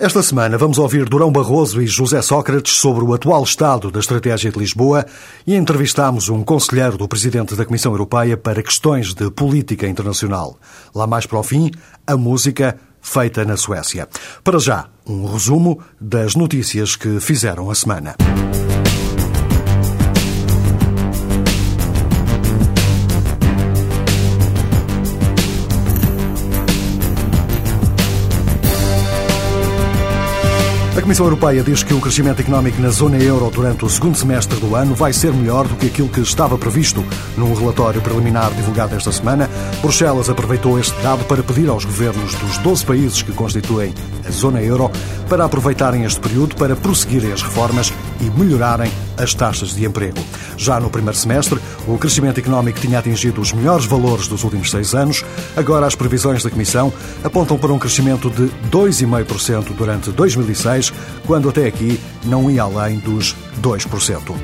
Esta semana vamos ouvir Durão Barroso e José Sócrates sobre o atual estado da estratégia de Lisboa e entrevistámos um conselheiro do Presidente da Comissão Europeia para questões de política internacional. Lá mais para o fim, a música feita na Suécia. Para já, um resumo das notícias que fizeram a semana. A Comissão Europeia diz que o crescimento económico na zona euro durante o segundo semestre do ano vai ser melhor do que aquilo que estava previsto. Num relatório preliminar divulgado esta semana, Bruxelas aproveitou este dado para pedir aos governos dos 12 países que constituem a zona euro para aproveitarem este período para prosseguirem as reformas e melhorarem as taxas de emprego. Já no primeiro semestre, o crescimento económico tinha atingido os melhores valores dos últimos 6 anos. Agora, as previsões da Comissão apontam para um crescimento de 2,5% durante 2006, quando até aqui não ia além dos 2%.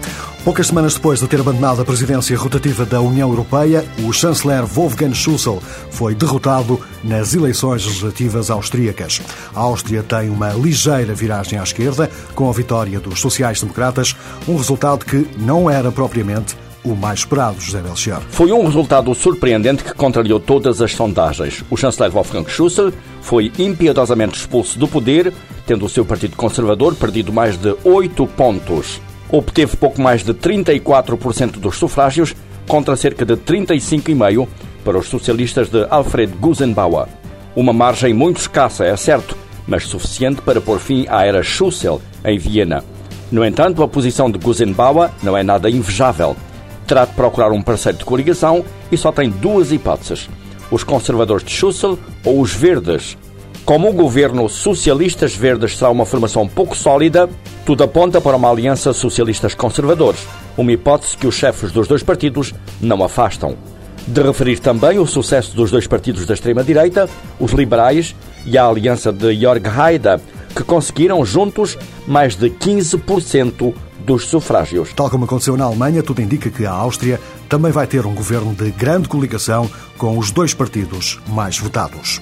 Poucas semanas depois de ter abandonado a presidência rotativa da União Europeia, o chanceler Wolfgang Schüssel foi derrotado nas eleições legislativas austríacas. A Áustria tem uma ligeira viragem à esquerda, com a vitória dos sociais-democratas, um resultado que não era propriamente o mais esperado, José Belchior. Foi um resultado surpreendente que contrariou todas as sondagens. O chanceler Wolfgang Schüssel foi impiedosamente expulso do poder, tendo o seu partido conservador perdido mais de 8 pontos. Obteve pouco mais de 34% dos sufrágios, contra cerca de 35,5% para os socialistas de Alfred Gusenbauer. Uma margem muito escassa, é certo, mas suficiente para pôr fim à era Schüssel em Viena. No entanto, a posição de Gusenbauer não é nada invejável. Terá de procurar um parceiro de coligação e só tem 2 hipóteses: os conservadores de Schüssel ou os verdes. Como o governo socialistas-verdes será uma formação pouco sólida, tudo aponta para uma aliança socialistas-conservadores, uma hipótese que os chefes dos 2 partidos não afastam. De referir também o sucesso dos 2 partidos da extrema-direita, os liberais, e a aliança de Jörg Haider, que conseguiram juntos mais de 15% dos sufrágios. Tal como aconteceu na Alemanha, tudo indica que a Áustria também vai ter um governo de grande coligação com os 2 partidos mais votados.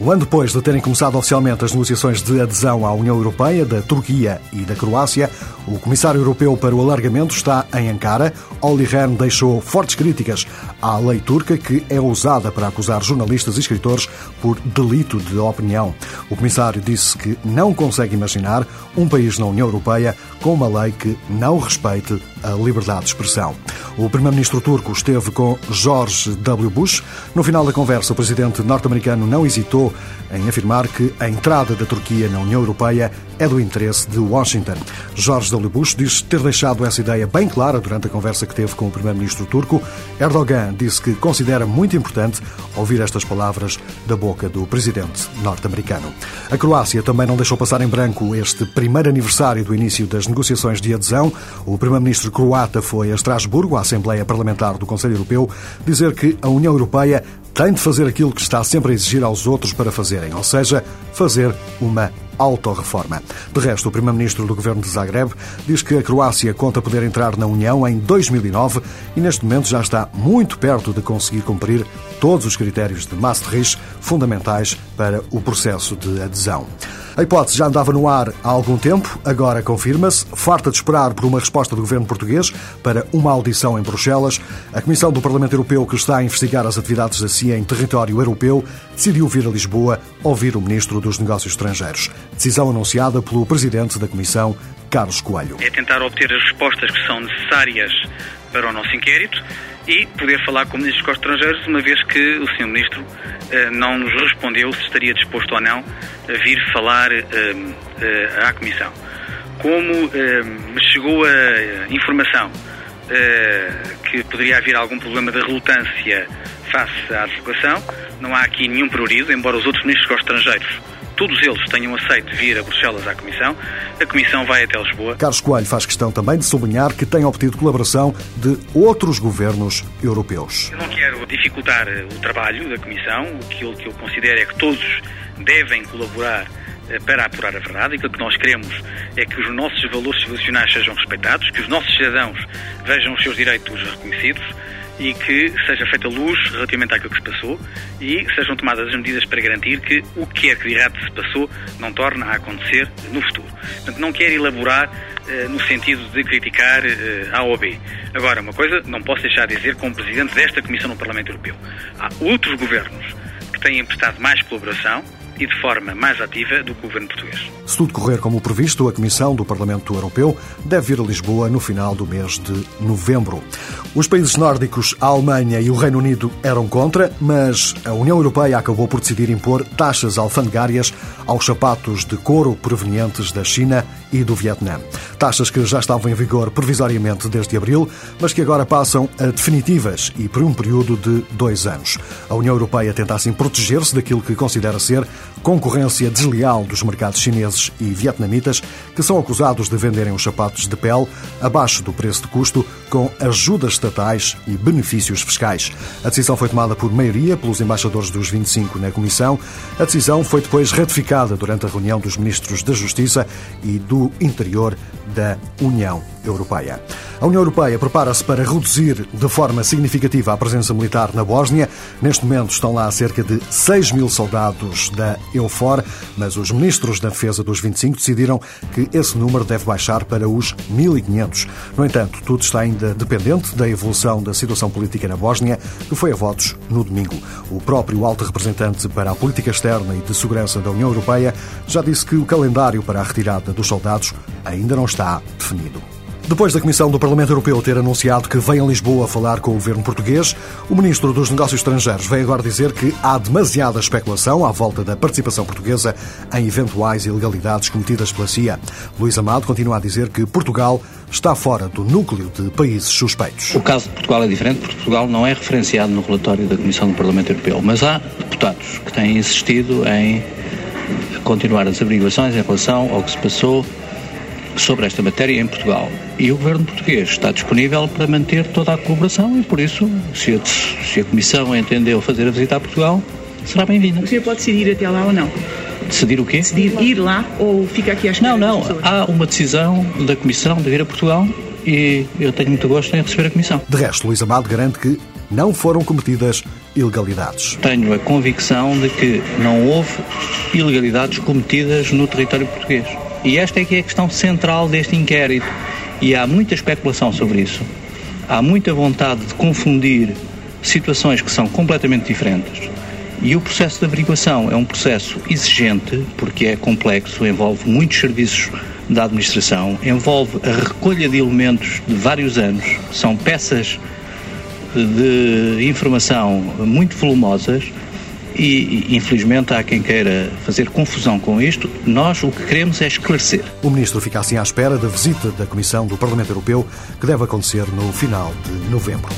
Um ano depois de terem começado oficialmente as negociações de adesão à União Europeia da Turquia e da Croácia, o comissário europeu para o alargamento está em Ankara. Olli Rehn deixou fortes críticas à lei turca, que é usada para acusar jornalistas e escritores por delito de opinião. O comissário disse que não consegue imaginar um país na União Europeia com uma lei que não respeite a liberdade de expressão. O primeiro-ministro turco esteve com George W. Bush. No final da conversa, o presidente norte-americano não hesitou em afirmar que a entrada da Turquia na União Europeia é do interesse de Washington. George W. Bush diz ter deixado essa ideia bem clara durante a conversa que teve com o primeiro-ministro turco. Erdogan disse que considera muito importante ouvir estas palavras da boca do presidente norte-americano. A Croácia também não deixou passar em branco este primeiro aniversário do início das negociações de adesão. O primeiro-ministro croata foi a Estrasburgo, à Assembleia Parlamentar do Conselho Europeu, dizer que a União Europeia tem de fazer aquilo que está sempre a exigir aos outros para fazerem, ou seja, fazer uma autorreforma. De resto, o primeiro-ministro do governo de Zagreb diz que a Croácia conta poder entrar na União em 2009 e neste momento já está muito perto de conseguir cumprir todos os critérios de Maastricht fundamentais para o processo de adesão. A hipótese já andava no ar há algum tempo, agora confirma-se. Farta de esperar por uma resposta do governo português para uma audição em Bruxelas, a Comissão do Parlamento Europeu, que está a investigar as atividades da CIA em território europeu, decidiu vir a Lisboa ouvir o ministro dos Negócios Estrangeiros. Decisão anunciada pelo presidente da Comissão, Carlos Coelho. É tentar obter as respostas que são necessárias para o nosso inquérito e poder falar com o Ministro dos Negócios Estrangeiros, uma vez que o Sr. Ministro não nos respondeu se estaria disposto ou não a vir falar à Comissão. Como me chegou a informação que poderia haver algum problema de relutância face à deslocação, não há aqui nenhum priorizo, embora os outros Ministros dos Negócios Estrangeiros, todos eles, tenham aceito vir a Bruxelas à Comissão. A Comissão vai até Lisboa. Carlos Coelho faz questão também de sublinhar que tem obtido colaboração de outros governos europeus. Eu não quero dificultar o trabalho da Comissão. Aquilo que eu considero é que todos devem colaborar para apurar a verdade. Aquilo que nós queremos é que os nossos valores civilizacionais sejam respeitados, que os nossos cidadãos vejam os seus direitos reconhecidos e que seja feita luz relativamente àquilo que se passou e sejam tomadas as medidas para garantir que o que é que de errado se passou não torna a acontecer no futuro. Portanto, não quero elaborar no sentido de criticar A ou B. Agora, uma coisa não posso deixar de dizer como Presidente desta Comissão no Parlamento Europeu. Há outros governos que têm prestado mais colaboração e de forma mais ativa do que o governo português. Se tudo correr como previsto, a Comissão do Parlamento Europeu deve vir a Lisboa no final do mês de novembro. Os países nórdicos, a Alemanha e o Reino Unido eram contra, mas a União Europeia acabou por decidir impor taxas alfandegárias aos sapatos de couro provenientes da China e do Vietnã. Taxas que já estavam em vigor provisoriamente desde abril, mas que agora passam a definitivas e por um período de 2 anos. A União Europeia tenta assim proteger-se daquilo que considera ser concorrência desleal dos mercados chineses e vietnamitas, que são acusados de venderem os sapatos de pele abaixo do preço de custo, com ajudas estatais e benefícios fiscais. A decisão foi tomada por maioria pelos embaixadores dos 25 na Comissão. A decisão foi depois ratificada durante a reunião dos ministros da Justiça e do Interior da União Europeia. A União Europeia prepara-se para reduzir de forma significativa a presença militar na Bósnia. Neste momento estão lá cerca de 6 mil soldados da EUFOR, mas os ministros da Defesa dos 25 decidiram que esse número deve baixar para os 1.500. No entanto, tudo está ainda dependente da evolução da situação política na Bósnia, que foi a votos no domingo. O próprio alto representante para a política externa e de segurança da União Europeia já disse que o calendário para a retirada dos soldados ainda não está definido. Depois da Comissão do Parlamento Europeu ter anunciado que vem a Lisboa falar com o governo português, o ministro dos Negócios Estrangeiros veio agora dizer que há demasiada especulação à volta da participação portuguesa em eventuais ilegalidades cometidas pela CIA. Luís Amado continua a dizer que Portugal está fora do núcleo de países suspeitos. O caso de Portugal é diferente porque Portugal não é referenciado no relatório da Comissão do Parlamento Europeu, mas há deputados que têm insistido em continuar as averiguações em relação ao que se passou sobre esta matéria em Portugal. E o governo português está disponível para manter toda a colaboração e, por isso, se a Comissão entendeu fazer a visita a Portugal, será bem-vinda. O senhor pode decidir até lá ou não? Decidir o quê? Decidir ir lá ou fica aqui à espera? Não. Há uma decisão da Comissão de vir a Portugal e eu tenho muito gosto em receber a Comissão. De resto, Luís Amado garante que não foram cometidas ilegalidades. Tenho a convicção de que não houve ilegalidades cometidas no território português. E esta é que é a questão central deste inquérito. E há muita especulação sobre isso. Há muita vontade de confundir situações que são completamente diferentes. E o processo de averiguação é um processo exigente, porque é complexo, envolve muitos serviços da administração, envolve a recolha de elementos de vários anos, são peças de informação muito volumosas. E, infelizmente, há quem queira fazer confusão com isto. Nós o que queremos é esclarecer. O ministro fica assim à espera da visita da Comissão do Parlamento Europeu, que deve acontecer no final de novembro.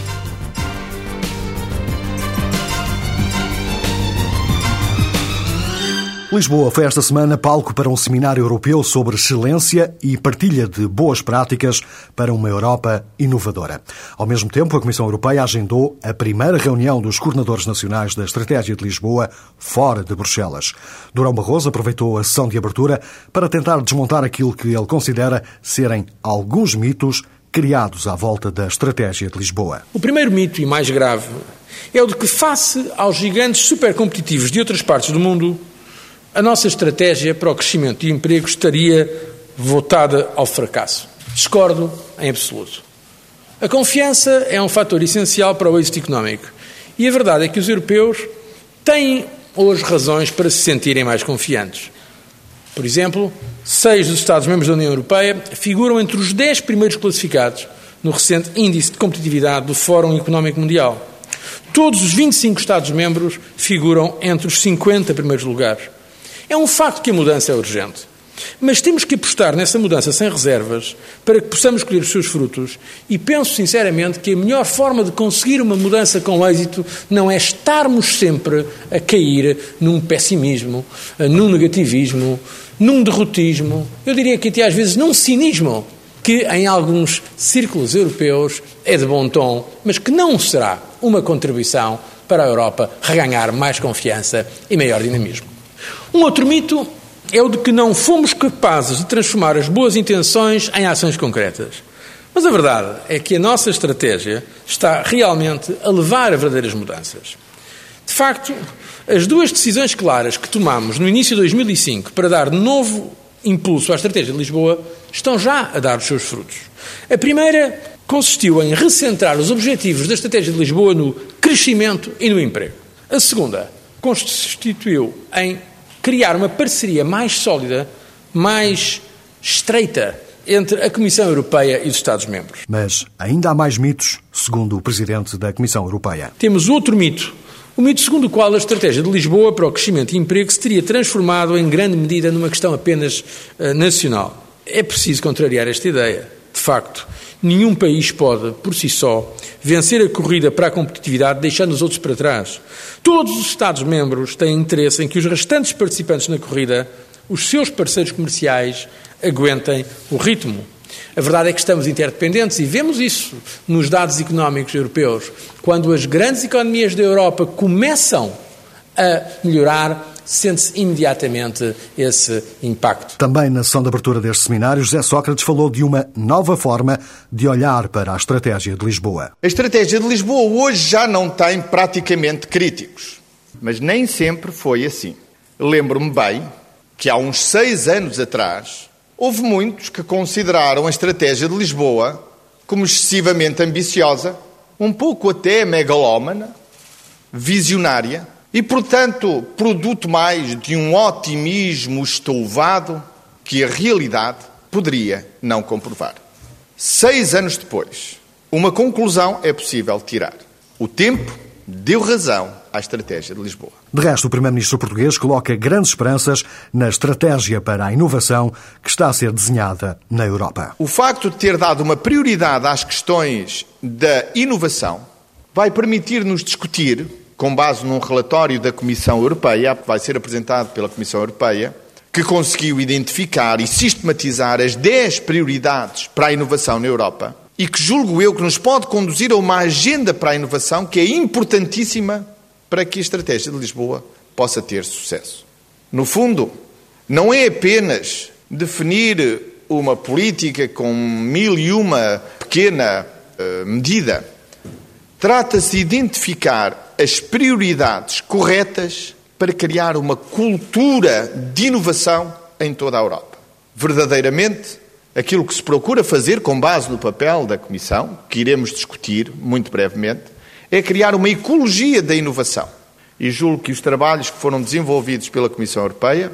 Lisboa foi esta semana palco para um seminário europeu sobre excelência e partilha de boas práticas para uma Europa inovadora. Ao mesmo tempo, a Comissão Europeia agendou a primeira reunião dos coordenadores nacionais da Estratégia de Lisboa fora de Bruxelas. Durão Barroso aproveitou a sessão de abertura para tentar desmontar aquilo que ele considera serem alguns mitos criados à volta da Estratégia de Lisboa. O primeiro mito, e mais grave, é o de que, face aos gigantes supercompetitivos de outras partes do mundo, a nossa estratégia para o crescimento e emprego estaria voltada ao fracasso. Discordo em absoluto. A confiança é um fator essencial para o êxito económico. E a verdade é que os europeus têm hoje razões para se sentirem mais confiantes. Por exemplo, 6 dos Estados-membros da União Europeia figuram entre os 10 primeiros classificados no recente Índice de Competitividade do Fórum Económico Mundial. Todos os 25 Estados-membros figuram entre os 50 primeiros lugares. É um facto que a mudança é urgente, mas temos que apostar nessa mudança sem reservas para que possamos colher os seus frutos e penso sinceramente que a melhor forma de conseguir uma mudança com êxito não é estarmos sempre a cair num pessimismo, num negativismo, num derrotismo, eu diria que até às vezes num cinismo, que em alguns círculos europeus é de bom tom, mas que não será uma contribuição para a Europa reganhar mais confiança e maior dinamismo. Um outro mito é o de que não fomos capazes de transformar as boas intenções em ações concretas. Mas a verdade é que a nossa estratégia está realmente a levar a verdadeiras mudanças. De facto, as duas decisões claras que tomamos no início de 2005 para dar novo impulso à estratégia de Lisboa estão já a dar os seus frutos. A primeira consistiu em recentrar os objetivos da estratégia de Lisboa no crescimento e no emprego. A segunda constituiu em criar uma parceria mais sólida, mais estreita, entre a Comissão Europeia e os Estados-membros. Mas ainda há mais mitos, segundo o Presidente da Comissão Europeia. Temos outro mito, o mito segundo o qual a estratégia de Lisboa para o crescimento e emprego se teria transformado em grande medida numa questão apenas nacional. É preciso contrariar esta ideia. De facto, nenhum país pode, por si só, vencer a corrida para a competitividade deixando os outros para trás. Todos os Estados-membros têm interesse em que os restantes participantes na corrida, os seus parceiros comerciais, aguentem o ritmo. A verdade é que estamos interdependentes e vemos isso nos dados económicos europeus. Quando as grandes economias da Europa começam a melhorar, sente-se imediatamente esse impacto. Também na sessão de abertura deste seminário, José Sócrates falou de uma nova forma de olhar para a estratégia de Lisboa. A estratégia de Lisboa hoje já não tem praticamente críticos, mas nem sempre foi assim. Lembro-me bem que há uns 6 anos atrás, houve muitos que consideraram a estratégia de Lisboa como excessivamente ambiciosa, um pouco até megalómana, visionária e, portanto, produto mais de um otimismo estouvado que a realidade poderia não comprovar. 6 anos depois, uma conclusão é possível tirar. O tempo deu razão à estratégia de Lisboa. De resto, o primeiro-ministro português coloca grandes esperanças na estratégia para a inovação que está a ser desenhada na Europa. O facto de ter dado uma prioridade às questões da inovação vai permitir-nos discutir, com base num relatório da Comissão Europeia, que vai ser apresentado pela Comissão Europeia, que conseguiu identificar e sistematizar as 10 prioridades para a inovação na Europa e que julgo eu que nos pode conduzir a uma agenda para a inovação que é importantíssima para que a estratégia de Lisboa possa ter sucesso. No fundo, não é apenas definir uma política com 1001 pequena medida. Trata-se de identificar as prioridades corretas para criar uma cultura de inovação em toda a Europa. Verdadeiramente, aquilo que se procura fazer com base no papel da Comissão, que iremos discutir muito brevemente, é criar uma ecologia da inovação. E julgo que os trabalhos que foram desenvolvidos pela Comissão Europeia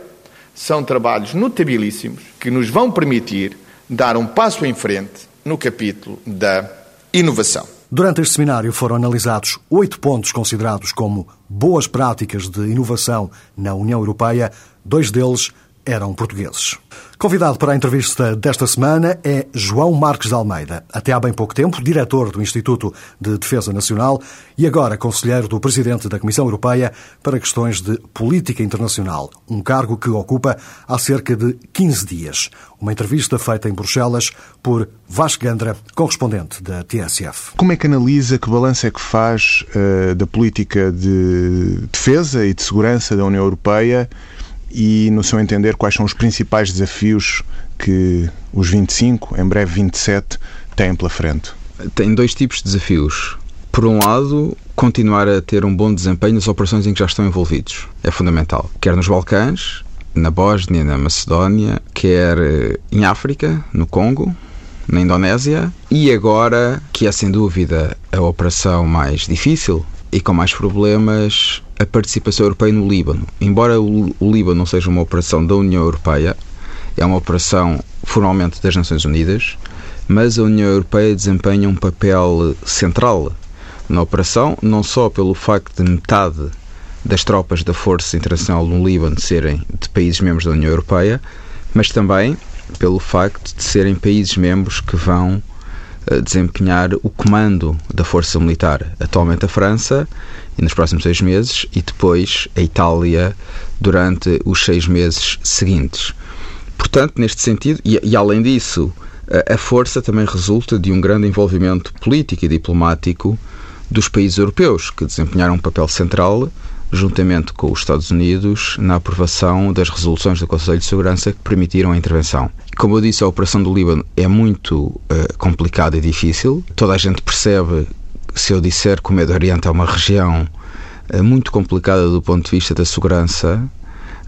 são trabalhos notabilíssimos que nos vão permitir dar um passo em frente no capítulo da inovação. Durante este seminário foram analisados 8 pontos considerados como boas práticas de inovação na União Europeia, 2 deles eram portugueses. Convidado para a entrevista desta semana é João Marques de Almeida, até há bem pouco tempo diretor do Instituto de Defesa Nacional e agora conselheiro do Presidente da Comissão Europeia para questões de política internacional, um cargo que ocupa há cerca de 15 dias. Uma entrevista feita em Bruxelas por Vasco Gandra, correspondente da TSF. Como é que analisa, que balanço é que faz da política de defesa e de segurança da União Europeia e, no seu entender, quais são os principais desafios que os 25, em breve 27, têm pela frente? Tem 2 tipos de desafios. Por um lado, continuar a ter um bom desempenho nas operações em que já estão envolvidos. É fundamental. Quer nos Balcãs, na Bósnia, na Macedónia, quer em África, no Congo, na Indonésia, e agora, que é sem dúvida a operação mais difícil e com mais problemas, a participação europeia no Líbano. Embora o Líbano não seja uma operação da União Europeia, é uma operação formalmente das Nações Unidas, mas a União Europeia desempenha um papel central na operação, não só pelo facto de metade das tropas da Força Internacional no Líbano serem de países membros da União Europeia, mas também pelo facto de serem países membros que vão desempenhar o comando da força militar, atualmente a França e nos próximos 6 meses, e depois a Itália durante os 6 meses seguintes. Portanto, neste sentido, e além disso, a força também resulta de um grande envolvimento político e diplomático dos países europeus, que desempenharam um papel central juntamente com os Estados Unidos, na aprovação das resoluções do Conselho de Segurança que permitiram a intervenção. Como eu disse, a operação do Líbano é muito complicada e difícil. Toda a gente percebe, se eu disser que o Médio Oriente é uma região muito complicada do ponto de vista da segurança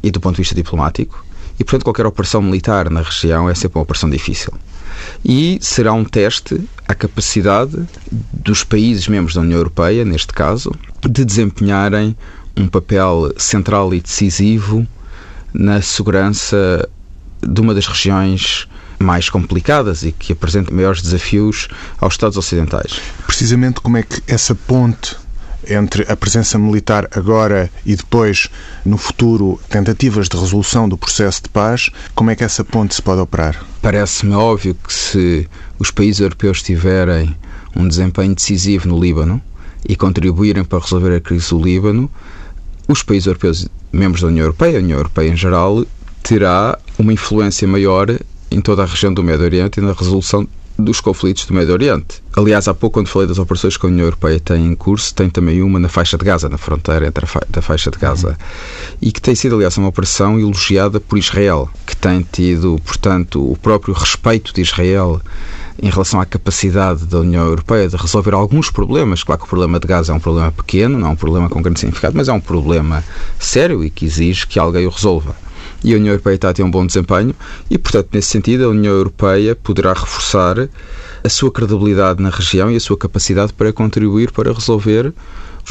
e do ponto de vista diplomático, e, portanto, qualquer operação militar na região é sempre uma operação difícil. E será um teste à capacidade dos países membros da União Europeia, neste caso, de desempenharem um papel central e decisivo na segurança de uma das regiões mais complicadas e que apresenta maiores desafios aos Estados ocidentais. Precisamente como é que essa ponte entre a presença militar agora e depois, no futuro, tentativas de resolução do processo de paz, como é que essa ponte se pode operar? Parece-me óbvio que se os países europeus tiverem um desempenho decisivo no Líbano e contribuírem para resolver a crise do Líbano, os países europeus, membros da União Europeia, a União Europeia em geral, terá uma influência maior em toda a região do Médio Oriente e na resolução dos conflitos do Médio Oriente. Aliás, há pouco, quando falei das operações que a União Europeia tem em curso, tem também uma na Faixa de Gaza, na fronteira entre da Faixa de Gaza, e que tem sido, aliás, uma operação elogiada por Israel, que tem tido, portanto, o próprio respeito de Israel em relação à capacidade da União Europeia de resolver alguns problemas. Claro que o problema de Gaza é um problema pequeno, não é um problema com grande significado, mas é um problema sério e que exige que alguém o resolva. E a União Europeia está a ter um bom desempenho e, portanto, nesse sentido, a União Europeia poderá reforçar a sua credibilidade na região e a sua capacidade para contribuir para resolver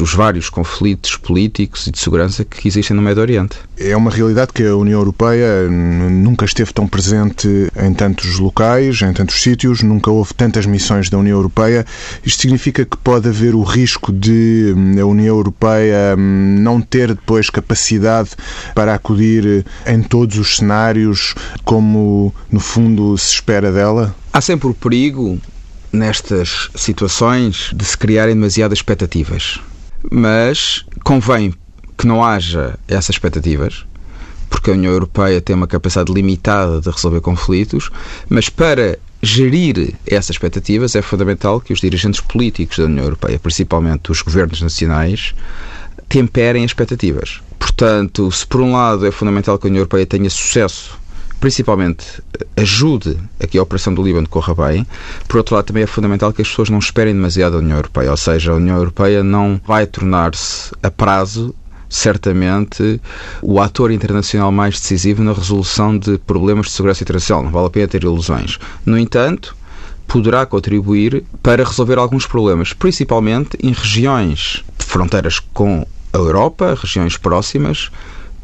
os vários conflitos políticos e de segurança que existem no Médio Oriente. É uma realidade que a União Europeia nunca esteve tão presente em tantos locais, em tantos sítios, nunca houve tantas missões da União Europeia. Isto significa que pode haver o risco de a União Europeia não ter depois capacidade para acudir em todos os cenários como, no fundo, se espera dela? Há sempre o perigo, nestas situações, de se criarem demasiadas expectativas. Mas convém que não haja essas expectativas, porque a União Europeia tem uma capacidade limitada de resolver conflitos, mas para gerir essas expectativas é fundamental que os dirigentes políticos da União Europeia, principalmente os governos nacionais, temperem as expectativas. Portanto, se por um lado é fundamental que a União Europeia tenha sucesso, principalmente ajude a que a operação do Líbano corra bem, por outro lado também é fundamental que as pessoas não esperem demasiado da União Europeia, ou seja, a União Europeia não vai tornar-se a prazo, certamente, o ator internacional mais decisivo na resolução de problemas de segurança internacional, não vale a pena ter ilusões. No entanto, poderá contribuir para resolver alguns problemas, principalmente em regiões de fronteiras com a Europa, regiões próximas,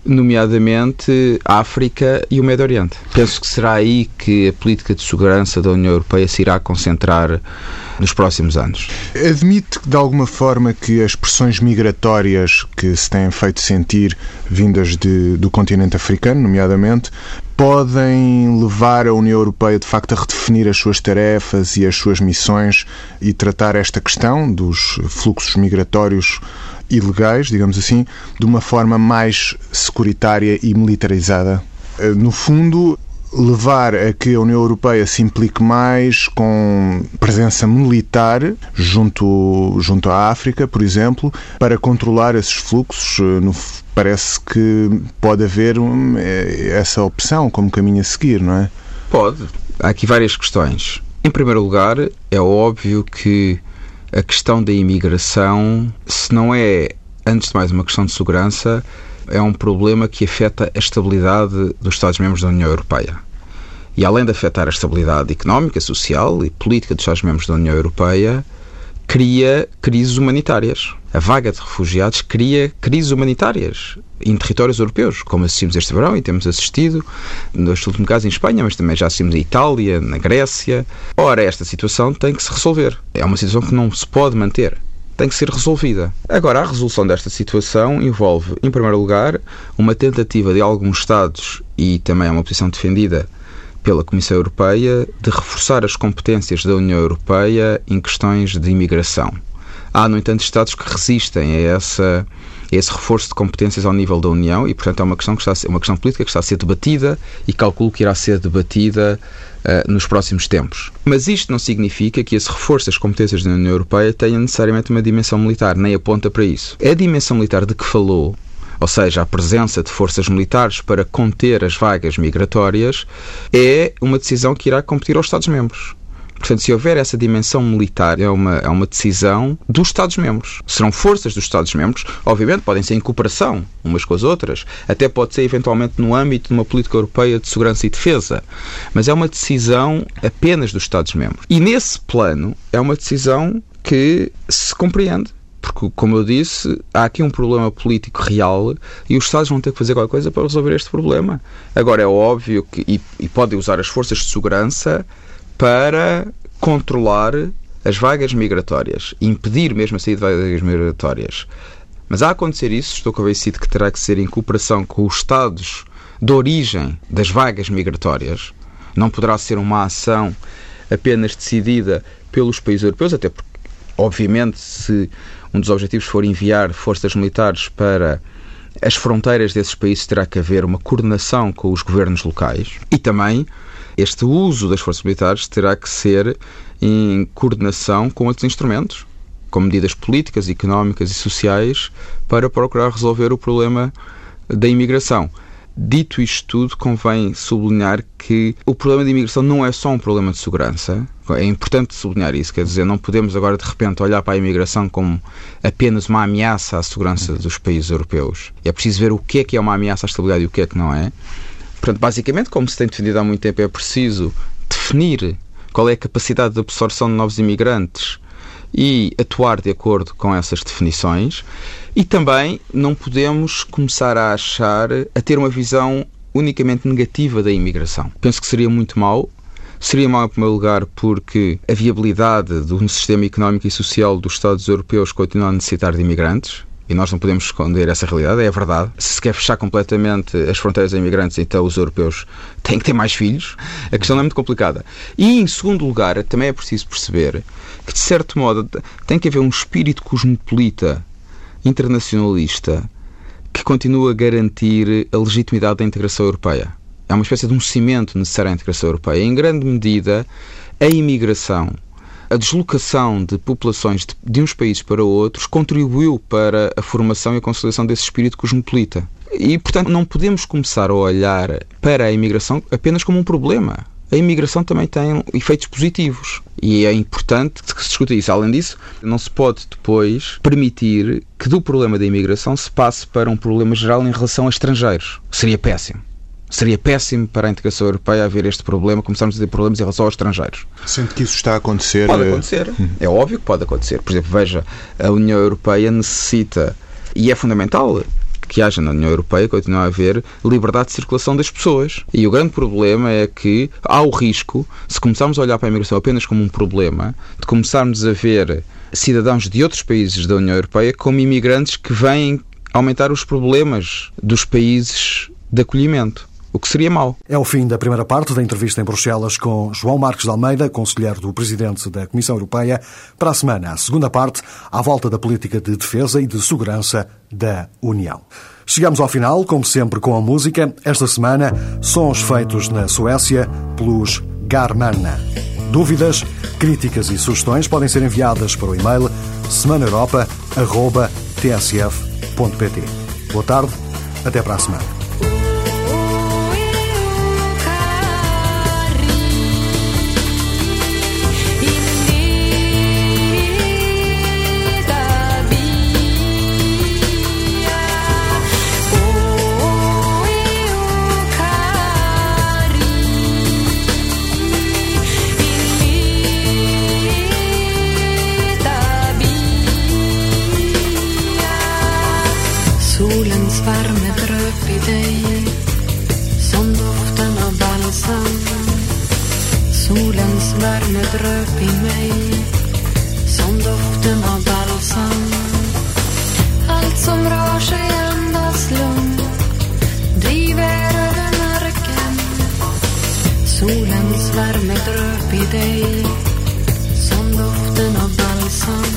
nomeadamente a África e o Médio Oriente. Penso que será aí que a política de segurança da União Europeia se irá concentrar nos próximos anos. Admite de alguma forma que as pressões migratórias que se têm feito sentir vindas do continente africano, nomeadamente, podem levar a União Europeia, de facto, a redefinir as suas tarefas e as suas missões e tratar esta questão dos fluxos migratórios ilegais, digamos assim, de uma forma mais securitária e militarizada? No fundo, levar a que a União Europeia se implique mais com presença militar junto à África, por exemplo, para controlar esses fluxos. Parece que pode haver essa opção como caminho a seguir, não é? Pode. Há aqui várias questões. Em primeiro lugar, é óbvio que a questão da imigração, se não é, antes de mais, uma questão de segurança, é um problema que afeta a estabilidade dos Estados-membros da União Europeia. E além de afetar a estabilidade económica, social e política dos Estados-membros da União Europeia, cria crises humanitárias. A vaga de refugiados cria crises humanitárias em territórios europeus, como assistimos este verão e temos assistido, neste último caso em Espanha, mas também já assistimos em Itália, na Grécia. Ora, esta situação tem que se resolver. É uma situação que não se pode manter. Tem que ser resolvida. Agora, a resolução desta situação envolve, em primeiro lugar, uma tentativa de alguns Estados, e também é uma posição defendida pela Comissão Europeia, de reforçar as competências da União Europeia em questões de imigração. Há, no entanto, Estados que resistem a esse reforço de competências ao nível da União e, portanto, é uma questão, uma questão política que está a ser debatida e calculo que irá ser debatida nos próximos tempos. Mas isto não significa que esse reforço das competências da União Europeia tenha necessariamente uma dimensão militar, nem aponta para isso. É a dimensão militar de que falou, ou seja, a presença de forças militares para conter as vagas migratórias, é uma decisão que irá competir aos Estados-membros. Portanto, se houver essa dimensão militar, é uma decisão dos Estados-membros. Serão forças dos Estados-membros, obviamente podem ser em cooperação umas com as outras, até pode ser eventualmente no âmbito de uma política europeia de segurança e defesa, mas é uma decisão apenas dos Estados-membros. E nesse plano, é uma decisão que se compreende. Porque, como eu disse, há aqui um problema político real e os Estados vão ter que fazer qualquer coisa para resolver este problema. Agora, é óbvio que e podem usar as forças de segurança para controlar as vagas migratórias, impedir mesmo a saída de vagas migratórias. Mas, a acontecer isso, estou convencido que terá que ser em cooperação com os Estados de origem das vagas migratórias. Não poderá ser uma ação apenas decidida pelos países europeus, até porque, obviamente, se um dos objetivos for enviar forças militares para as fronteiras desses países, terá que haver uma coordenação com os governos locais. E também este uso das forças militares terá que ser em coordenação com outros instrumentos, com medidas políticas, económicas e sociais, para procurar resolver o problema da imigração. Dito isto tudo, convém sublinhar que o problema de imigração não é só um problema de segurança. É importante sublinhar isso, quer dizer, não podemos agora de repente olhar para a imigração como apenas uma ameaça à segurança dos países europeus. É preciso ver o que é uma ameaça à estabilidade e o que é que não é. Portanto, basicamente, como se tem defendido há muito tempo, é preciso definir qual é a capacidade de absorção de novos imigrantes e atuar de acordo com essas definições. E também não podemos começar a ter uma visão unicamente negativa da imigração. Penso que seria muito mau. Seria mau, em primeiro lugar, porque a viabilidade do sistema económico e social dos Estados europeus continua a necessitar de imigrantes. E nós não podemos esconder essa realidade, é a verdade. Se se quer fechar completamente as fronteiras a imigrantes, então os europeus têm que ter mais filhos. A questão é muito complicada. E, em segundo lugar, também é preciso perceber que, de certo modo, tem que haver um espírito cosmopolita, internacionalista, que continua a garantir a legitimidade da integração europeia. É uma espécie de um cimento necessário à integração europeia. Em grande medida, a imigração, a deslocação de populações de uns países para outros contribuiu para a formação e a consolidação desse espírito cosmopolita. E, portanto, não podemos começar a olhar para a imigração apenas como um problema. A imigração também tem efeitos positivos e é importante que se discuta isso. Além disso, não se pode depois permitir que do problema da imigração se passe para um problema geral em relação a estrangeiros. Seria péssimo. Seria péssimo para a integração europeia haver este problema, começarmos a ter problemas em relação aos estrangeiros. Sente que isso está a acontecer? Pode acontecer. É óbvio que pode acontecer. Por exemplo, veja, a União Europeia necessita, e é fundamental que haja na União Europeia, continua a haver liberdade de circulação das pessoas. E o grande problema é que há o risco, se começarmos a olhar para a imigração apenas como um problema, de começarmos a ver cidadãos de outros países da União Europeia como imigrantes que vêm aumentar os problemas dos países de acolhimento. O que seria mau. É o fim da primeira parte da entrevista em Bruxelas com João Marques de Almeida, conselheiro do Presidente da Comissão Europeia. Para a semana, a segunda parte, à volta da política de defesa e de segurança da União. Chegamos ao final, como sempre, com a música. Esta semana, sons feitos na Suécia pelos Garnanna. Dúvidas, críticas e sugestões podem ser enviadas para o e-mail semanaeuropa@tsf.pt. Boa tarde, até para a semana. Solens varme dröp i dig, som doften av balsam. Solens värme dröp i mig, som doften av balsam. Allt som rör sig andas lugn, driver över marken. Solens värme dröp i dig, som doften av balsam.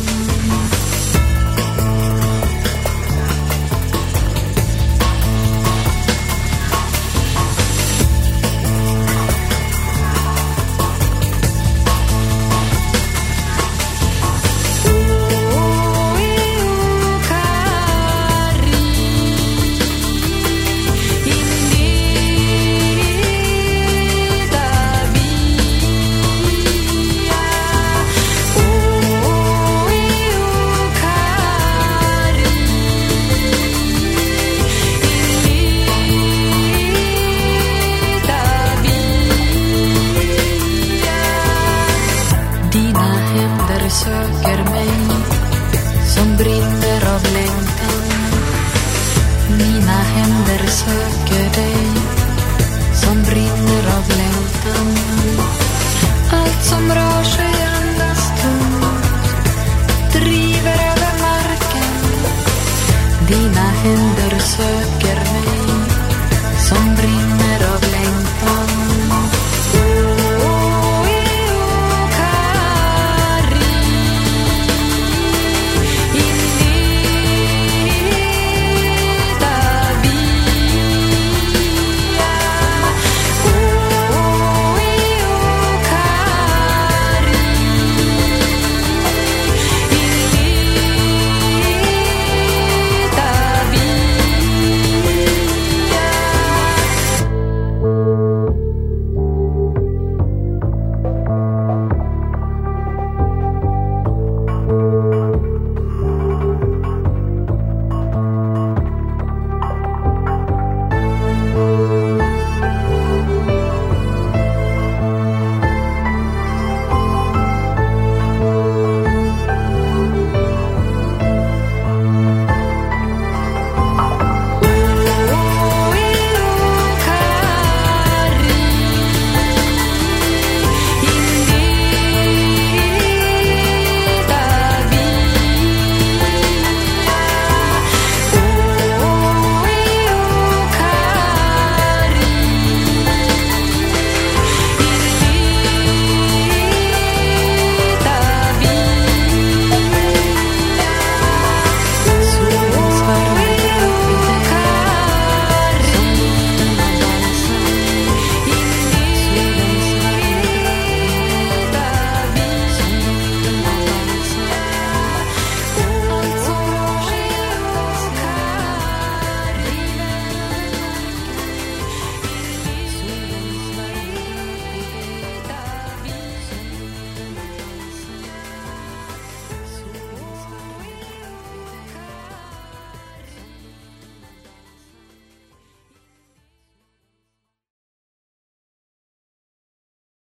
Dina Henderson.